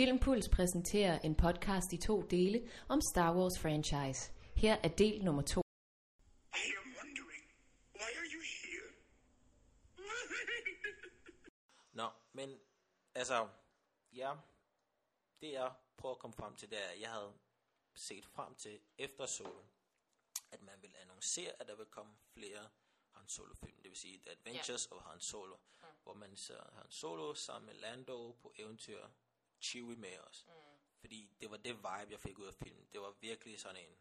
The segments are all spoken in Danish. Filmpuls præsenterer en podcast i 2 dele om Star Wars franchise. Her er del nummer 2. I am wondering, why are you here? Nå, men altså, ja, det jeg prøver at komme frem til, det er, at jeg havde set frem til efter Solo, at man ville annoncere, at der vil komme flere Han Solo-film, det vil sige The Adventures of Han Solo, hvor man ser Han Solo sammen med Lando på eventyr, Chewie med os. Fordi det var det vibe, jeg fik ud af filmen. Det var virkelig sådan en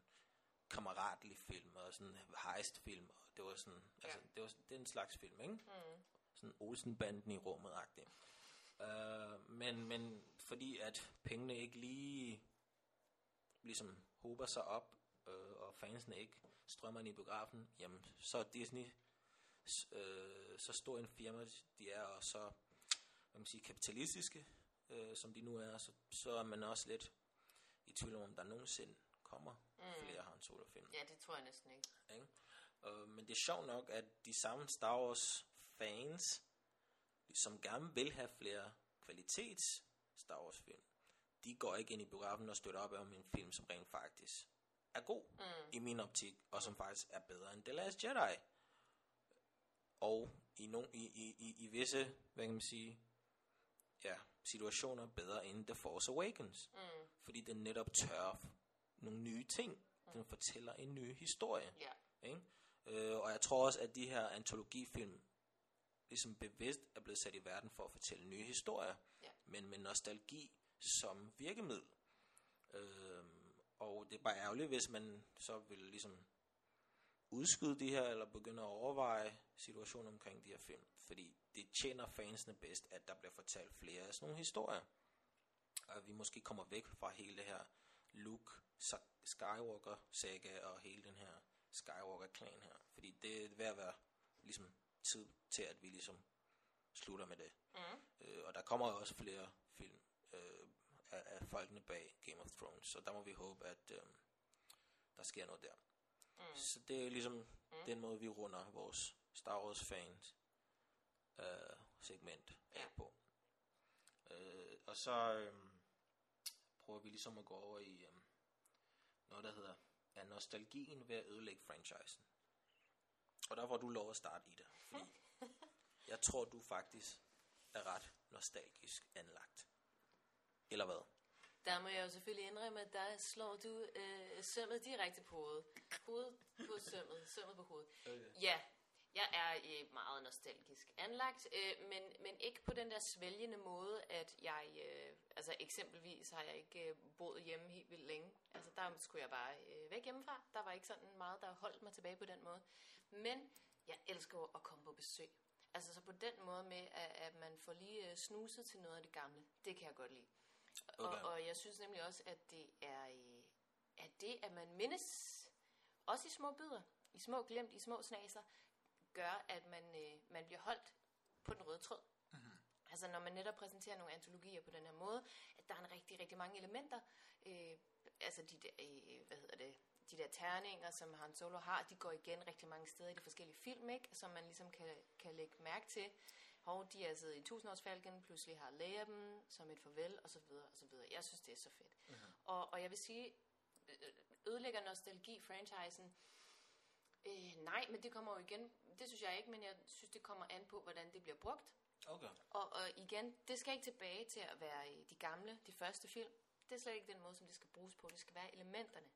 kammeratlig film, og sådan en heist-film, og det var sådan, altså, det er en slags film, ikke? Sådan Olsenbanden i rummet-agtigt. Men fordi at pengene ikke lige ligesom hober sig op, og fansene ikke strømmer ind i biografen, jamen så er Disney så stor en firma de er, og så hvad man siger, kapitalistiske som de nu er, så er man også lidt i tvivl om der nogensinde kommer flere Han Solo-film. Ja, det tror jeg næsten ikke. Men det er sjovt nok, at de samme Star Wars fans, som gerne vil have flere kvalitets Star Wars film, de går ikke ind i biografen og støtter op om en film, som rent faktisk er god i min optik, og som faktisk er bedre end The Last Jedi. Og i visse, hvad kan man sige, situationer bedre end The Force Awakens. Fordi den netop tør nogle nye ting. Den fortæller en ny historie. Ikke? Og jeg tror også, at de her antologifilm ligesom bevidst er blevet sat i verden for at fortælle nye historier, men med nostalgi som virkemiddel. Og det er bare ærgerligt, hvis man så vil ligesom udskyde de her, eller begynde at overveje situationen omkring de her film. Fordi det tjener fansene bedst, at der bliver fortalt flere af sådan nogle historier. Og vi måske kommer væk fra hele det her Luke Skywalker-saga og hele den her Skywalker-klan her. Fordi det er ved at være ligesom tid til, at vi ligesom slutter med det. Og der kommer også flere film af folkene bag Game of Thrones, så der må vi håbe, at der sker noget der. Så det er ligesom den måde, vi runder vores Star Wars fans segment af på. Og så prøver vi ligesom at gå over i noget, der hedder, er nostalgien ved at ødelægge franchisen. Og der får du lov at starte i det, fordi jeg tror, du faktisk er ret nostalgisk anlagt. Eller hvad? Der må jeg jo selvfølgelig indrømme, at der slår du sømmet direkte på hovedet. Hovedet på sømmet, sømmet på hovedet. Okay. Ja, jeg er meget nostalgisk anlagt, men ikke på den der svælgende måde, at jeg, altså eksempelvis har jeg ikke boet hjemme helt vildt længe. Altså der skulle jeg bare væk hjemmefra. Der var ikke sådan meget, der holdt mig tilbage på den måde. Men jeg elsker at komme på besøg. Altså så på den måde med, at man får lige snuset til noget af det gamle. Det kan jeg godt lide. Okay. Og jeg synes nemlig også, at det er, at man mindes, også i små bidder, i små glemt, i små snaser, gør, at man bliver holdt på den røde tråd. Altså når man netop præsenterer nogle antologier på den her måde, at der er en rigtig, rigtig mange elementer. Altså de der, de der terninger, som Han Solo har, de går igen rigtig mange steder i de forskellige film, ikke? Som man ligesom kan lægge mærke til. Og de er siddet i Tusindårsfalken, pludselig har Leia dem som et farvel, og så videre, og så videre. Jeg synes, det er så fedt. Og jeg vil sige, ødelægger nostalgi-franchisen? Nej, men det kommer jo igen. Det synes jeg ikke, men jeg synes, det kommer an på, hvordan det bliver brugt. Okay. Og igen, det skal ikke tilbage til at være de gamle, de første film. Det er slet ikke den måde, som det skal bruges på. Det skal være elementerne.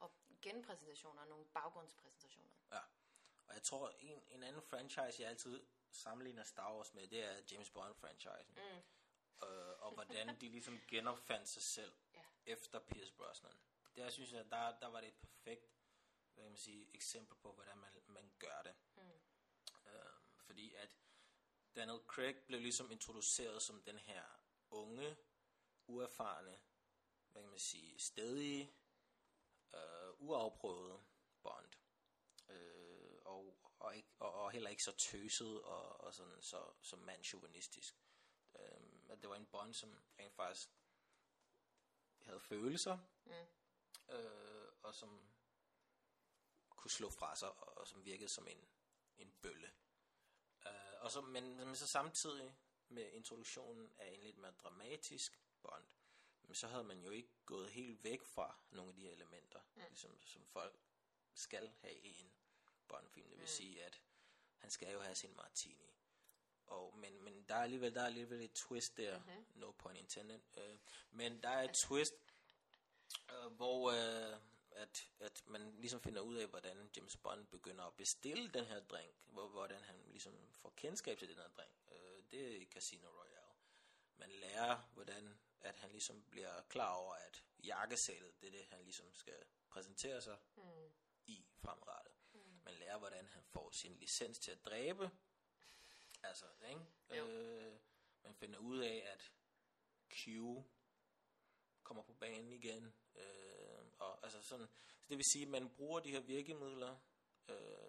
Og genpræsentationer og nogle baggrundspræsentationer. Ja. Og jeg tror, en anden franchise, jeg altid sammenligner Star Wars med, det er James Bond-franchisen. Og hvordan de ligesom genopfandt sig selv efter Pierce Brosnan. Der synes jeg, der var det et perfekt, hvad kan man sige, eksempel på, hvordan man gør det. Fordi at Daniel Craig blev ligesom introduceret som den her unge, uerfarne, hvad kan man sige, stedige, uafprøvede Bond. Og heller ikke så tøset og sådan så mandsjuvenistisk. At det var en Bond, som rent faktisk havde følelser, og som kunne slå fra sig, og som virkede som en bølle. Og så, men så samtidig med introduktionen af en lidt mere dramatisk dramatisk Bond, men så havde man jo ikke gået helt væk fra nogle af de elementer, ligesom, som folk skal have i en Bond-film. Det vil sige, at han skal jo have sin martini. Og, men der er alligevel et twist der, no point intended, men der er et twist, hvor at man ligesom finder ud af, hvordan James Bond begynder at bestille den her drink, hvordan han ligesom får kendskab til den her drink. Det er i Casino Royale. Man lærer, hvordan at han ligesom bliver klar over, at jakkesættet, det er det, han ligesom skal præsentere sig i fremrettet. Man lærer, hvordan han får sin licens til at dræbe. Altså, ikke? Man finder ud af, at Q kommer på banen igen. Og altså sådan, så det vil sige, at man bruger de her virkemidler.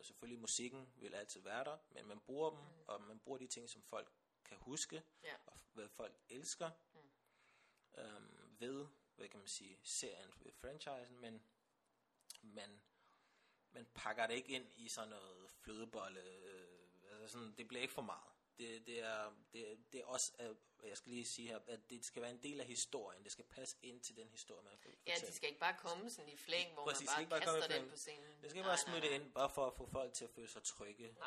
Selvfølgelig musikken vil altid være der, men man bruger dem, og man bruger de ting, som folk kan huske, og hvad folk elsker, ved, hvad kan man sige, serien, ved franchisen, men man pakker det ikke ind i sådan noget flødebolle, altså sådan, det bliver ikke for meget. Det er også, jeg skal lige sige her, at det skal være en del af historien. Det skal passe ind til den historie, man kan fortælle. Ja, det skal ikke bare komme sådan i flæng, hvor præcis, man bare kaster den på scenen. Det skal bare smide ind, bare for at få folk til at føle sig trygge,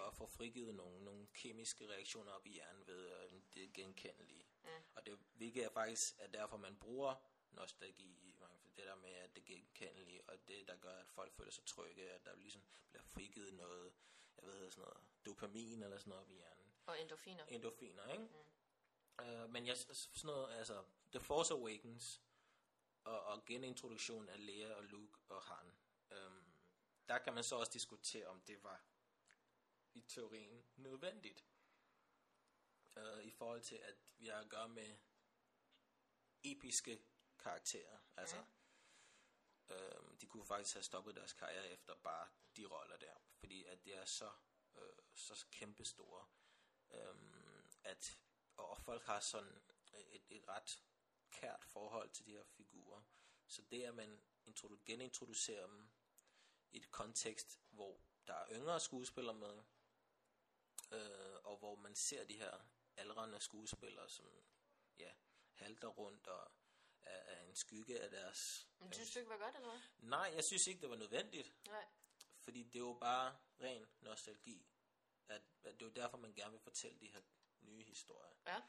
og få frigivet nogle kemiske reaktioner op i hjernen ved det er genkendelige. Og det, hvilket er faktisk er derfor, man bruger nostalgi, det der med, at det er genkendelige, og det, der gør, at folk føler sig trygge, at der ligesom bliver frigivet noget, sådan noget, dopamin eller sådan noget op i hjernen. Og endorfiner. Endorfiner, ikke? Men jeg sådan noget, altså, The Force Awakens og genintroduktionen af Leia og Luke og Han, der kan man så også diskutere, om det var i teorien nødvendigt. I forhold til, at vi har at gøre med episke karakterer, altså. De kunne faktisk have stoppet deres karriere efter bare de roller der, fordi at det er så kæmpe store, og folk har sådan et ret kært forhold til de her figurer, så det at man genintroducerer dem i et kontekst, hvor der er yngre skuespillere med, og hvor man ser de her aldrende skuespillere, som halter rundt og af en skygge af deres... Men synes du ikke, det var godt, eller hvad? Nej, jeg synes ikke, det var nødvendigt. Nej. Fordi det er jo bare ren nostalgi. At det er jo derfor, man gerne vil fortælle de her nye historier. Ja.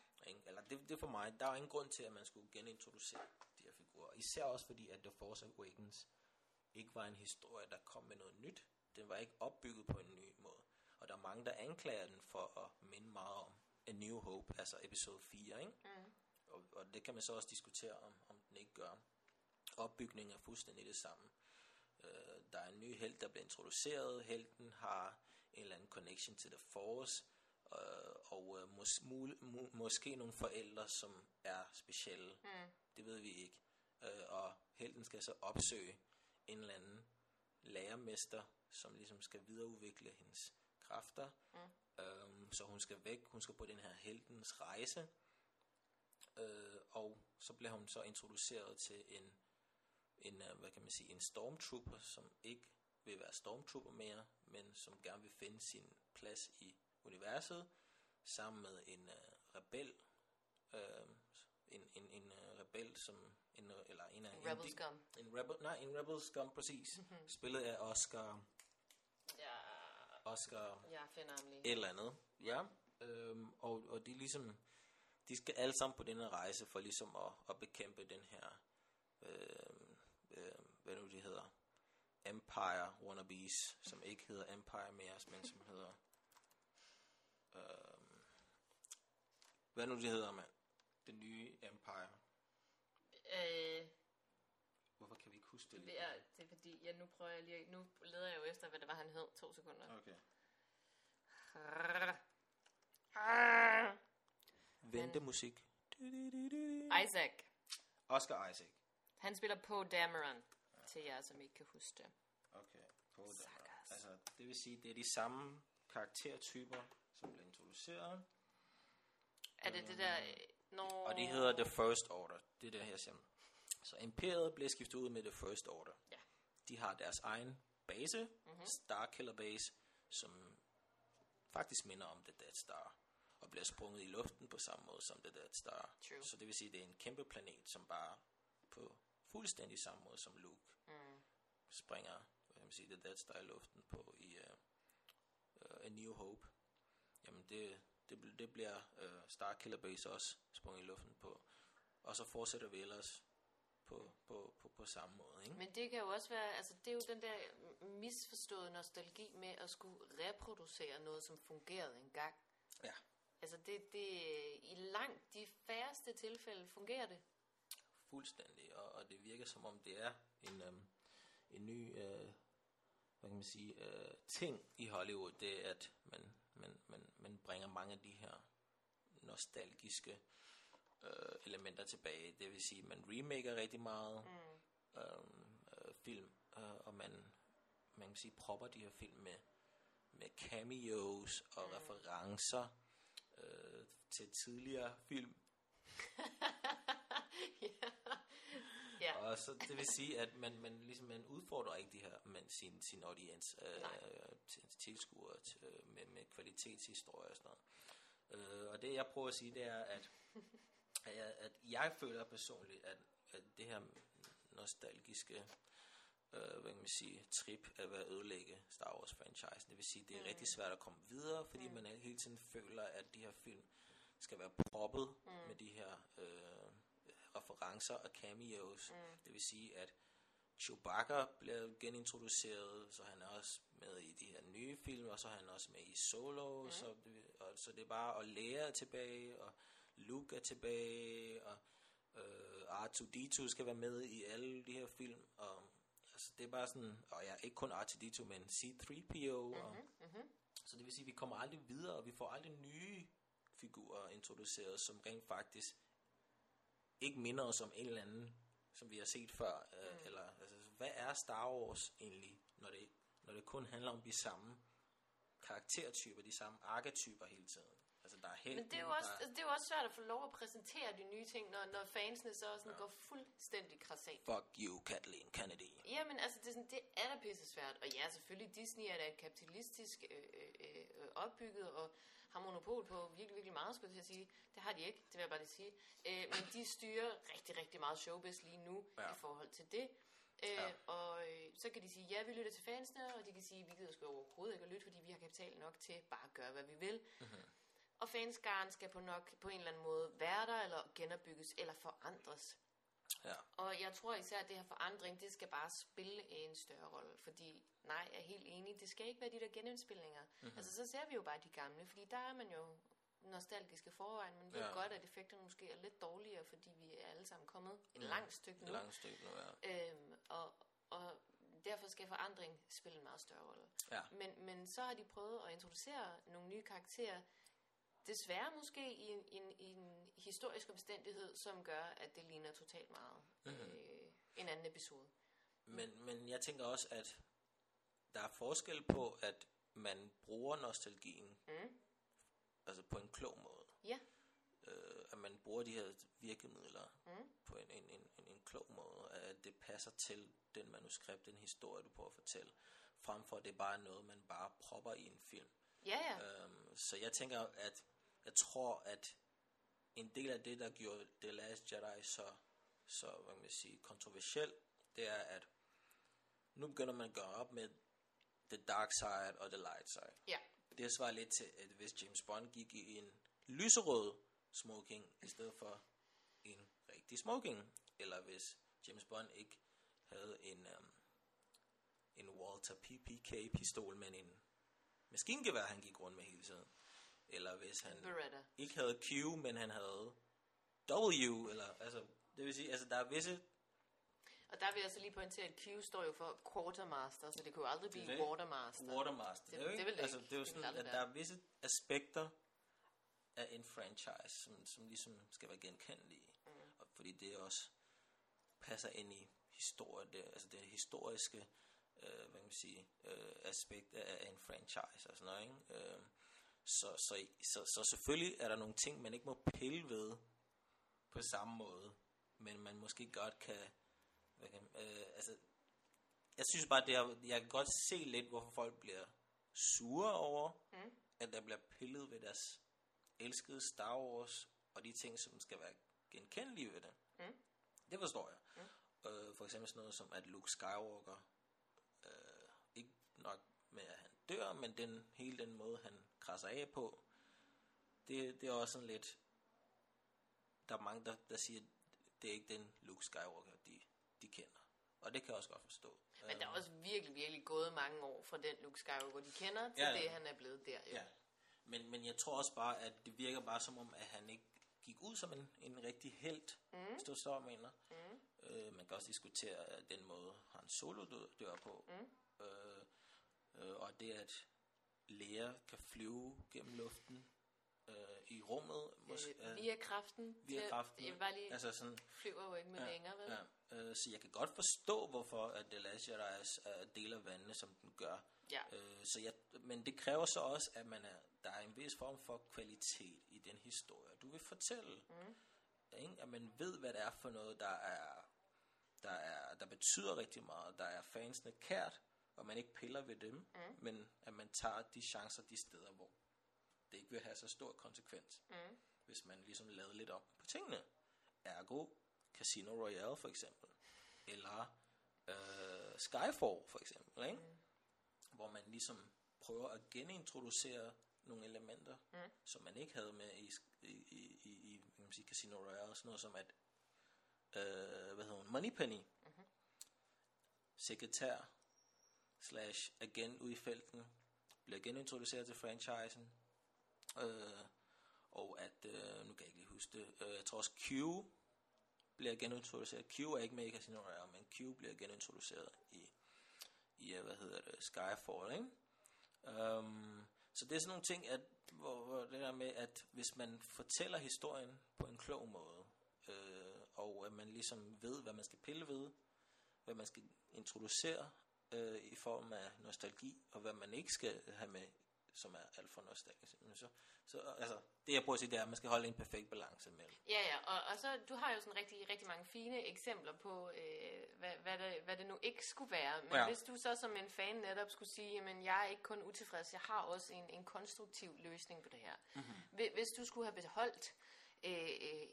Eller det for mig, der er ingen grund til, at man skulle genintroducere de her figurer. Især også fordi, at The Force Awakens ikke var en historie, der kom med noget nyt. Den var ikke opbygget på en ny måde. Og der er mange, der anklager den for at minde meget om A New Hope, altså episode 4, ikke? Mm. Og det kan man så også diskutere, om den ikke gør. Opbygningen er fuldstændig det samme. Der er en ny helt, der bliver introduceret. Helten har en eller anden connection til The Force. Måske nogle forældre, som er specielle. Det ved vi ikke. Og helten skal så opsøge en eller anden lærermester, som ligesom skal videreudvikle hendes kræfter. Så hun skal væk. Hun skal på den her heltens rejse. Og så bliver hun så introduceret til en hvad kan man sige, en stormtrooper, som ikke vil være stormtrooper mere, men som gerne vil finde sin plads i universet, sammen med en rebel, rebel, som en, eller en af rebel scum. En rebel scum, præcis. Spillet af Oscar. Ja. Oscar. Jeg finder ham lige. Et eller andet. Ja. Og det er ligesom. De skal alle sammen på den her rejse for ligesom at bekæmpe den her, hvad nu det hedder, Empire wannabes, som ikke hedder Empire mere, men som hedder, hvad nu det hedder, mand? Den nye Empire. Hvorfor kan vi ikke huske det? Det er fordi, nu prøver jeg lige, nu leder jeg jo efter, hvad det var, han hed, 2 sekunder. Okay. Ventemusik. Isaac. Oscar Isaac. Han spiller Poe Dameron, til jer, som ikke kan huske det. Okay, Poe Dameron. Altså, det vil sige, det er de samme karaktertyper, som bliver introduceret. Er det det der... Og det hedder The First Order. Det er det her simpelthen. Så imperiet bliver skiftet ud med The First Order. Ja. De har deres egen base, Starkiller Base, som faktisk minder om The Death Star. og bliver sprunget i luften på samme måde som The Death Star. True. Så det vil sige, at det er en kæmpe planet, som bare på fuldstændig samme måde som Luke springer, hvad kan man sige, The Death Star i luften på i A New Hope. Jamen det bliver Starkiller Base også sprunget i luften på, og så fortsætter vi ellers på samme måde, ikke? Men det kan jo også være, altså det er jo den der misforståede nostalgi med at skulle reproducere noget, som fungerede engang. Ja. Altså det i langt de færreste tilfælde fungerer det. Fuldstændig, og det virker som om det er en ny, hvad kan man sige, ting i Hollywood, det er, at man bringer mange af de her nostalgiske elementer tilbage. Det vil sige, at man remaker rigtig meget film, og man kan sige, propper de her film med cameos og referencer til tidligere film. Ja. Og så det vil sige, at man udfordrer ikke de her sin audience, tilskuere med kvalitetshistorie og sådan noget. Og det jeg prøver at sige, det er, at jeg føler personligt, at det her nostalgiske hvad kan man sige, trip at være ødelægge Star Wars franchisen. Det vil sige, det er rigtig svært at komme videre, fordi man hele tiden føler, at de her film skal være proppet med de her referencer og cameos. Det vil sige, at Chewbacca bliver genintroduceret, så han er også med i de her nye film, og så er han også med i Solo, så det er bare, og Leia er tilbage, og Luke er tilbage, og R2-D2 skal være med i alle de her film, og altså, det er bare sådan, og ja, ikke kun R2-D2, men C-3PO, så det vil sige, at vi kommer aldrig videre, og vi får aldrig nye figurer introduceret, som rent faktisk ikke minder os om en eller anden, som vi har set før, eller altså, hvad er Star Wars egentlig, når det kun handler om de samme karaktertyper, de samme arketyper hele tiden. Altså, der er helten, men det er jo også, det er jo også svært at få lov at præsentere de nye ting, når fansene så sådan går fuldstændig krasat. Fuck you, Kathleen Kennedy. Jamen, altså, det er da pissesvært. Og ja, selvfølgelig, Disney er da et kapitalistisk opbygget og har monopol på virkelig, virkelig meget, skulle jeg sige. Det har de ikke, det vil jeg bare lige sige. Men de styrer rigtig, rigtig meget showbiz lige nu i forhold til det. Og så kan de sige, ja, vi lytter til fansene, og de kan sige, vi gider sgu overhovedet ikke at lytte, fordi vi har kapital nok til bare at gøre, hvad vi vil. Og fanskaren skal på en eller anden måde være der, eller genopbygges, eller forandres. Ja. Og jeg tror især, at det her forandring, det skal bare spille en større rolle. Fordi, nej, jeg er helt enig, det skal ikke være de der genindspilninger. Altså, så ser vi jo bare de gamle, fordi der er man jo nostalgiske forvejen, men det er godt, at effekterne måske er lidt dårligere, fordi vi er alle sammen kommet et langt stykke nu. Og derfor skal forandring spille en meget større rolle. Ja. Men så har de prøvet at introducere nogle nye karakterer, desværre måske i en historisk omstændighed, som gør, at det ligner totalt meget en anden episode. Men jeg tænker også, at der er forskel på, at man bruger nostalgien altså på en klog måde. Ja. At man bruger de her virkemidler på en klog måde, at det passer til den manuskript, den historie, du prøver at fortælle, fremfor at det bare er noget, man bare propper i en film. Ja. Så jeg tænker, at jeg tror, at en del af det, der gjorde The Last Jedi så hvad kan man sige, kontroversiel, det er, at nu begynder man at gøre op med the dark side og the light side. Ja. Det svarer lidt til, at hvis James Bond gik i en lyserød smoking i stedet for en rigtig smoking, eller hvis James Bond ikke havde en Walther PPK pistol, men en maskingevær, han gik rundt med hele tiden. Eller hvis han ikke havde Q, men han havde W, eller altså, det vil sige, altså der er visse. Og der vil jeg så lige pointere, at Q står jo for quartermaster, så det kunne jo aldrig blive watermaster. Watermaster, det er jo sådan, at der er visse aspekter af en franchise, som ligesom skal være genkendelige. Og fordi det også passer ind i historien, altså det historiske hvad kan man sige, aspekt af en franchise og sådan noget, ikke? Så selvfølgelig er der nogle ting, man ikke må pille ved på samme måde, men man måske godt kan jeg synes bare, jeg kan godt se lidt, hvorfor folk bliver sure over, at der bliver pillet ved deres elskede Star Wars og de ting, som skal være genkendelige ved det. Mm. Det forstår jeg. Mm. For eksempel sådan noget som, at Luke Skywalker, ikke nok med, at han dør, men hele den måde, han krasser af på, det er også sådan lidt... Der er mange, der siger, det er ikke den Luke Skywalker, de kender. Og det kan jeg også godt forstå. Men der er også virkelig, virkelig gået mange år fra den Luke Skywalker, de kender, til det, han er blevet der. Jo. Ja. Men jeg tror også bare, at det virker bare som om, at han ikke gik ud som en rigtig helt, hvis du så mener. Mm. Man kan også diskutere den måde, Han Solo dør på. Mm. Og det, at Leia kan flyve gennem luften i rummet. Via kraften. Via kraften. Jeg bare lige altså sådan, flyver jo ikke med længere, vel? Ja. Så jeg kan godt forstå, hvorfor at The Last Jedi deler vandene, som den gør. Ja. Men det kræver så også, at der er en vis form for kvalitet i den historie, du vil fortælle. Mm. At man ved, hvad det er for noget, der betyder rigtig meget. Der er fansene kært, og man ikke piller ved dem, men at man tager de chancer de steder, hvor det ikke vil have så stor konsekvens, hvis man ligesom lavede lidt om på tingene. Ergo Casino Royale for eksempel, eller Skyfall for eksempel, ikke? Hvor man ligesom prøver at genintroducere nogle elementer, som man ikke havde med i kan man sige, Casino Royale, sådan noget som at Moneypenny, sekretær / agent ude i felten, bliver genintroduceret til franchisen. Og at nu kan jeg ikke lige huske det, jeg tror også Q bliver genintroduceret. Q er ikke med i Casino Royale, men Q bliver genintroduceret i Skyfall, ikke? Så det er sådan nogle ting, at hvor det der med, at hvis man fortæller historien på en klog måde, og at man ligesom ved, hvad man skal pille ved, hvad man skal introducere i form af nostalgi, og hvad man ikke skal have med, som er alt for nostalgisk. Så altså, det jeg prøver at sige, det er, at man skal holde en perfekt balance mellem. Ja, og så, du har jo sådan rigtig, rigtig mange fine eksempler på, hvad det nu ikke skulle være. Men hvis du så som en fan netop skulle sige, jamen, jeg er ikke kun utilfreds, jeg har også en konstruktiv løsning på det her. Mm-hmm. Hvis du skulle have beholdt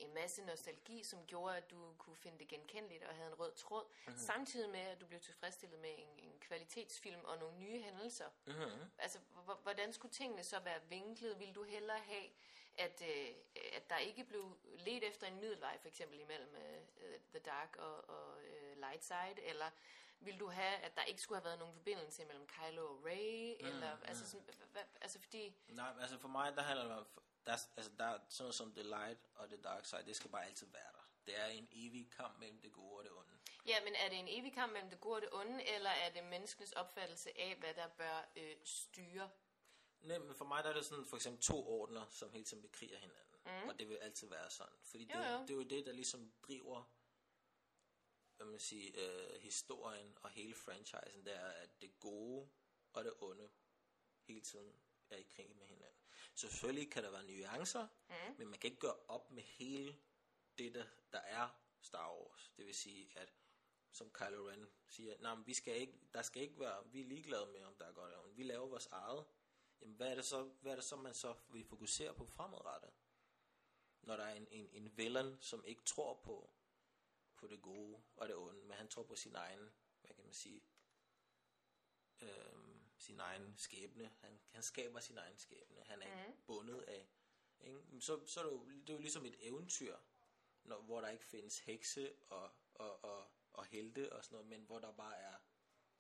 en masse nostalgi, som gjorde, at du kunne finde det genkendeligt og havde en rød tråd, samtidig med, at du blev tilfredsstillet med en kvalitetsfilm og nogle nye hændelser. Altså, hvordan skulle tingene så være vinklet? Ville du hellere have, at der ikke blev let efter en middelvej, for eksempel imellem The Dark og Light Side, eller ville du have, at der ikke skulle have været nogen forbindelse mellem Kylo og Rey, eller, altså, sådan, altså fordi... Nej, altså for mig, der handler det om... Der er sådan noget som The Light og The Dark Side, det skal bare altid være der. Det er en evig kamp mellem det gode og det onde. Ja, men er det en evig kamp mellem det gode og det onde, eller er det menneskenes opfattelse af, hvad der bør styre? Nej, men for mig der er det sådan for eksempel 2 ordner, som hele tiden bekriger hinanden. Mm. Og det vil altid være sådan. Fordi det er jo det, der ligesom driver historien og hele franchisen, der er, at det gode og det onde hele tiden er i krig med hinanden. Så selvfølgelig kan der være nuancer, men man kan ikke gøre op med hele det, der er Star Wars. Det vil sige, at som Kylo Ren siger, nej, men vi er ligeglade med, om der er godt eller ondt. Vi laver vores eget. Jamen, hvad er det så, man så vil fokusere på fremadrettet? Når der er en villain, som ikke tror på det gode og det onde, men han tror på sin egen, hvad kan man sige, sin egen skæbne. Han skaber sin egen skæbne. Han er ikke bundet af, ikke? Så er det er jo ligesom et eventyr, hvor der ikke findes hekse og helte og sådan noget, men hvor der bare er...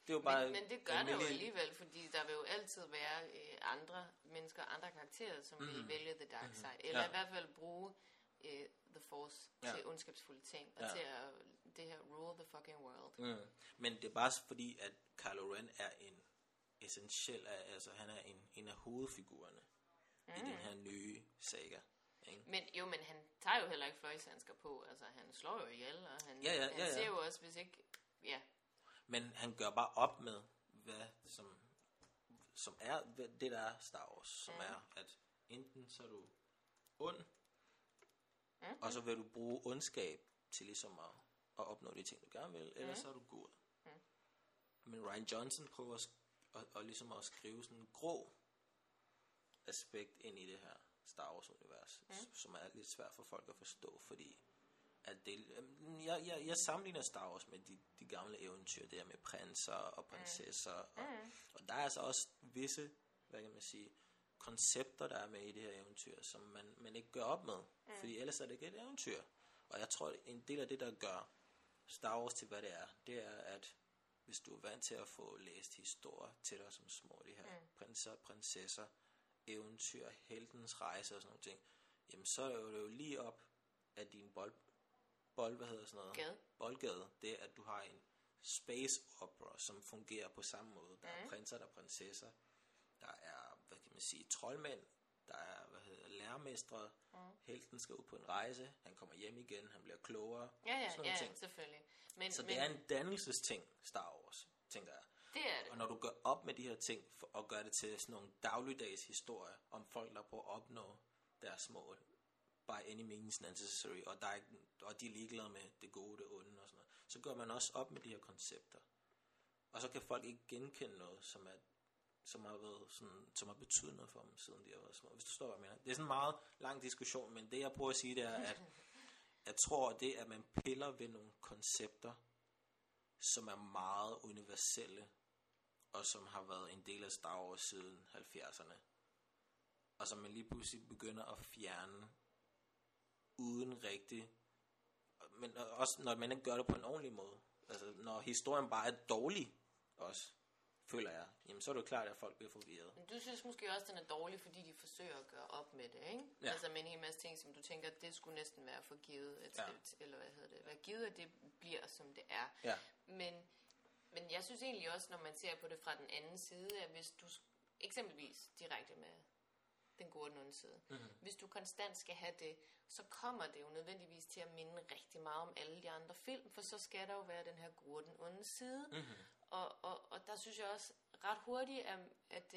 Det er jo bare men det gør det jo alligevel, fordi der vil jo altid være andre mennesker, andre karakterer, som vil vælge The Dark Side, eller i hvert fald bruge The Force til ondskabsfulde ting, og til at det her rule the fucking world. Men det er bare fordi, at Kylo Ren er en essentiel, altså han er en af hovedfigurerne i den her nye saga. Ikke? Men han tager jo heller ikke fløjshandsker på, altså han slår jo ihjel, og han ser jo også, hvis ikke... Ja. Men han gør bare op med, hvad som er det, der er Star Wars, som er, at enten så er du ond, og så vil du bruge ondskab til ligesom at opnå de ting, du gerne vil, eller så er du god. Men Ryan Johnson prøver at ligesom at skrive sådan en grå aspekt ind i det her, Star Wars univers, ja, som er lidt svært for folk at forstå, fordi at det, jeg sammenligner Star Wars med de gamle eventyr der med prinser og prinsesser, ja. Ja. Og der er altså også visse, hvad kan man sige, koncepter der er med i det her eventyr, som man ikke gør op med, ja, fordi ellers er det ikke et eventyr. Og jeg tror en del af det der gør Star Wars til hvad det er, at hvis du er vant til at få læst historier til dig som små, de her prinser, prinsesser, eventyr, heltens rejse og sådan nogle ting, jamen så er det jo lige op af din boldgade, det at du har en space opera, som fungerer på samme måde. Der er prinser, der er prinsesser, der er, hvad kan man sige, troldmænd, der er, lærermestre, helten skal ud på en rejse, han kommer hjem igen, han bliver klogere, sådan nogle ting. Selvfølgelig. Men det er en dannelsesting, Star Wars, tænker jeg. Det er det. Og når du gør op med de her ting, og gør det til sådan nogle dagligdags historier, om folk, der prøver at opnå deres mål, by any means necessary, og de er ligeglade med det gode, det onde, og sådan noget, så gør man også op med de her koncepter. Og så kan folk ikke genkende noget, som har betydet noget for dem, siden de har været små. Hvis du står, hvad jeg mener. Det er sådan en meget lang diskussion, men det jeg prøver at sige, det er, at jeg tror, det at man piller ved nogle koncepter, som er meget universelle, og som har været en del af Star Wars siden 70'erne, og som man lige pludselig begynder at fjerne, uden rigtig, men også når man ikke gør det på en ordentlig måde. Altså, når historien bare er dårlig også, føler jeg, jamen så er det jo klart, at folk bliver forvirret. Men du synes måske også, at den er dårlig, fordi de forsøger at gøre op med det, ikke? Ja. Altså med en hel masse ting, som du tænker, det skulle næsten være for givet, være givet, at det bliver, som det er. Ja. Men jeg synes egentlig også, når man ser på det fra den anden side, at hvis du eksempelvis direkte med den gode den onde side, hvis du konstant skal have det, så kommer det jo nødvendigvis til at minde rigtig meget om alle de andre film, for så skal der jo være den her gode den onde side, og der synes jeg også ret hurtigt, at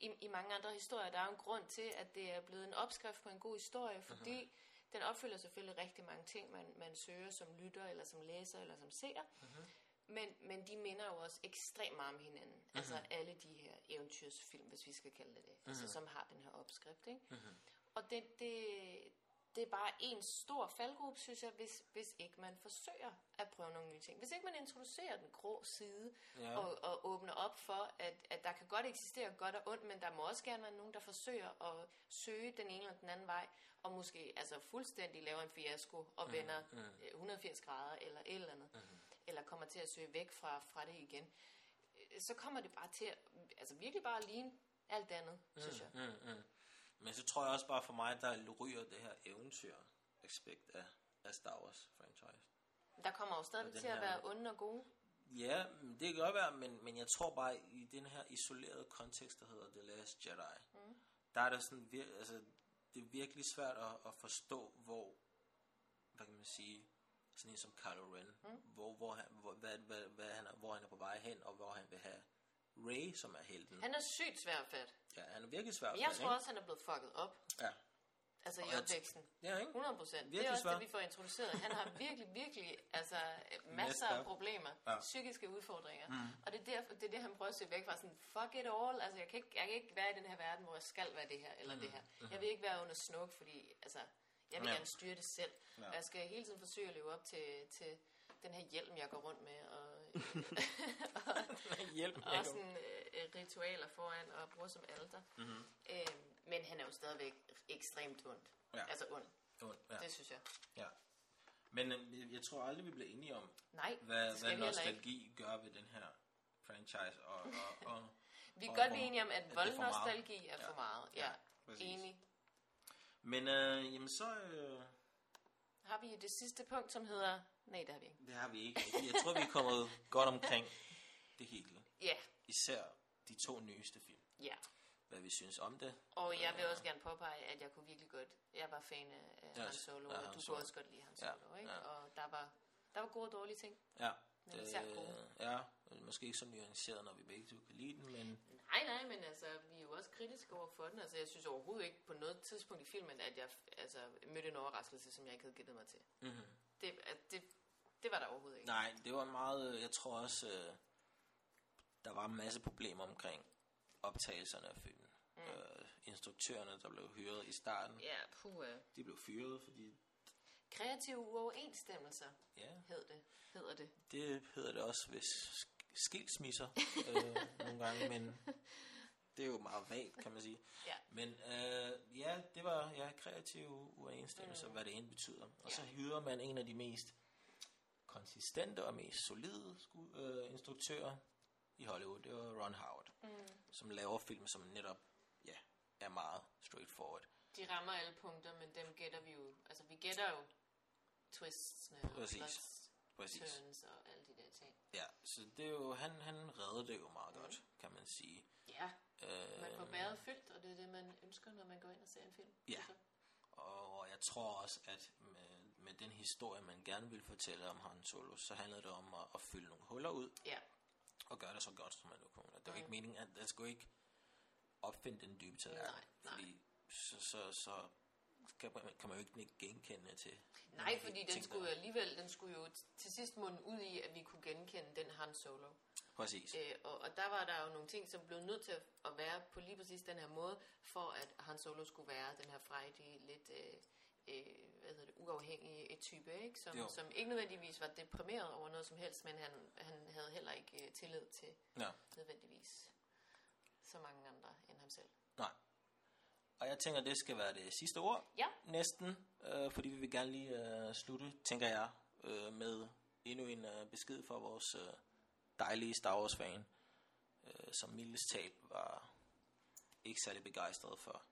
i mange andre historier, der er en grund til, at det er blevet en opskrift på en god historie, fordi den opfylder selvfølgelig rigtig mange ting, man søger som lytter, eller som læser, eller som seer, men de minder jo også ekstremt meget om hinanden. Altså alle de her eventyrsfilm, hvis vi skal kalde det, altså, som har den her opskrift, ikke? Og det er bare en stor faldgruppe, synes jeg, hvis ikke man forsøger at prøve nogle nye ting. Hvis ikke man introducerer den grå side, og åbner op for, at der kan godt eksistere godt og ondt, men der må også gerne være nogen, der forsøger at søge den ene eller den anden vej, og måske altså fuldstændig laver en fiasko og vender 180 grader eller et eller andet, eller kommer til at søge væk fra det igen. Så kommer det bare til at virkelig bare ligne alt andet, synes jeg. Men så tror jeg også bare for mig, der ryger det her eventyr-aspekt af Star Wars-franchise. Der kommer jo stadig til at være onde og gode. Ja, det kan godt være, men jeg tror bare, i den her isolerede kontekst, der hedder The Last Jedi, der er der sådan, det er virkelig svært at forstå, hvor, hvad kan man sige, sådan en som Kylo Ren, hvor han er på vej hen, og hvor han vil have Rey, som er helten. Han er sygt sværfat. Ja, han er virkelig sværfat. Jeg tror også, han er blevet fucket op. Ja. Altså i opvæksten. Ja, ikke? 100%. Det er også det, vi får introduceret. Han har virkelig, virkelig masser af problemer. Ja. Psykiske udfordringer. Og det er det, han prøver at se væk fra. Sådan, fuck it all. Altså, jeg kan ikke være i den her verden, hvor jeg skal være det her eller det her. Jeg vil ikke være under Snoke, fordi jeg vil gerne styre det selv. Ja. Og jeg skal hele tiden forsøge at leve op til den her hjelm, jeg går rundt med, og sådan ritualer foran, og bruger som alter. Men han er jo stadigvæk ekstremt ond. Ja. Altså ond, ja. Det synes jeg. Ja. Men jeg tror aldrig, vi bliver enige om, hvad nostalgi gør ved den her franchise. Og vi kan godt blive enige om, at voldnostalgi er for meget. Ja. Enig. Men jamen så... Har vi det sidste punkt, som hedder... Nej, det har vi ikke. Det har vi ikke. Jeg tror, vi er kommet godt omkring det hele. Ja. Yeah. Især de to nyeste film. Ja. Yeah. Hvad vi synes om det. Og jeg vil også gerne påpege, at jeg kunne virkelig godt... Jeg var fan af Han Solo, og du kunne også godt lide Han Solo, ikke? Ja. Og der var gode og dårlige ting. Ja. Men især gode. Ja, måske ikke så nuanceret, når vi begge to kan lide den, men... Nej, men vi er jo også kritiske over for den. Altså, jeg synes overhovedet ikke på noget tidspunkt i filmen, at jeg mødte en overraskelse, som jeg ikke havde gættet mig til. Mhm. Det var der overhovedet ikke. Nej, det var meget... Jeg tror også, der var en masse problemer omkring optagelserne af filmen. instruktørerne, der blev hyret i starten. Ja, puha. De blev fyret, fordi... Kreative uoverensstemmelser, ja. Hedder det. Det hedder det også, hvis skilsmisser nogle gange, men det er jo meget vagt, kan man sige. Ja. Men ja, det var kreative uoverensstemmelser, hvad det end betyder. Og så hyrer man en af de mest konsistente og mest solide instruktører i Hollywood. Det var Ron Howard, som laver film, som netop er meget straightforward. De rammer alle punkter, men dem gætter vi jo. Altså, vi gætter jo twists og turns og alle de der ting. Ja, så det er jo, han redder det jo meget godt, kan man sige. Ja, man får bæret fyldt, og det er det, man ønsker, når man går ind og ser en film. Ja, og jeg tror også, at med den historie, man gerne ville fortælle om Han Solo, så handlede det om at fylde nogle huller ud. Ja. Og gøre det så godt, som man nu kunne. Det var ikke meningen, at der skulle ikke opfinde den dybe tallerken. Nej. Fordi så kan man jo ikke genkende til... Nej, fordi den skulle alligevel, jo til sidst munde ud i, at vi kunne genkende den Han Solo. Præcis. Og der var der jo nogle ting, som blev nødt til at være på lige præcis den her måde, for at Han Solo skulle være den her frejdige, lidt uafhængige type, ikke? Som ikke nødvendigvis var deprimeret over noget som helst, men han havde heller ikke tillid til nødvendigvis så mange andre end ham selv. Nej. Og jeg tænker, det skal være det sidste ord. Ja. Næsten. Fordi vi vil gerne lige slutte, tænker jeg, med endnu en besked fra vores dejlige Star Wars-fan, som mildest talt var ikke særlig begejstret for.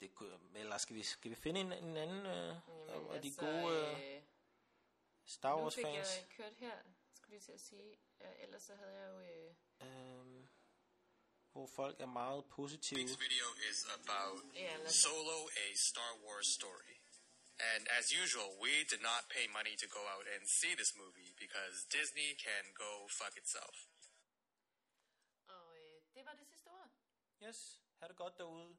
Det kunne, eller skal vi finde en anden af de gode Star Wars-fans? Nu fik jeg kørt her, skulle jeg til at sige. Ellers så havde jeg jo... hvor folk er meget positive. This video is about Solo, a Star Wars story. And as usual, we did not pay money to go out and see this movie, because Disney can go fuck itself. Og det var det sidste ord. Yes, ha' det godt derude.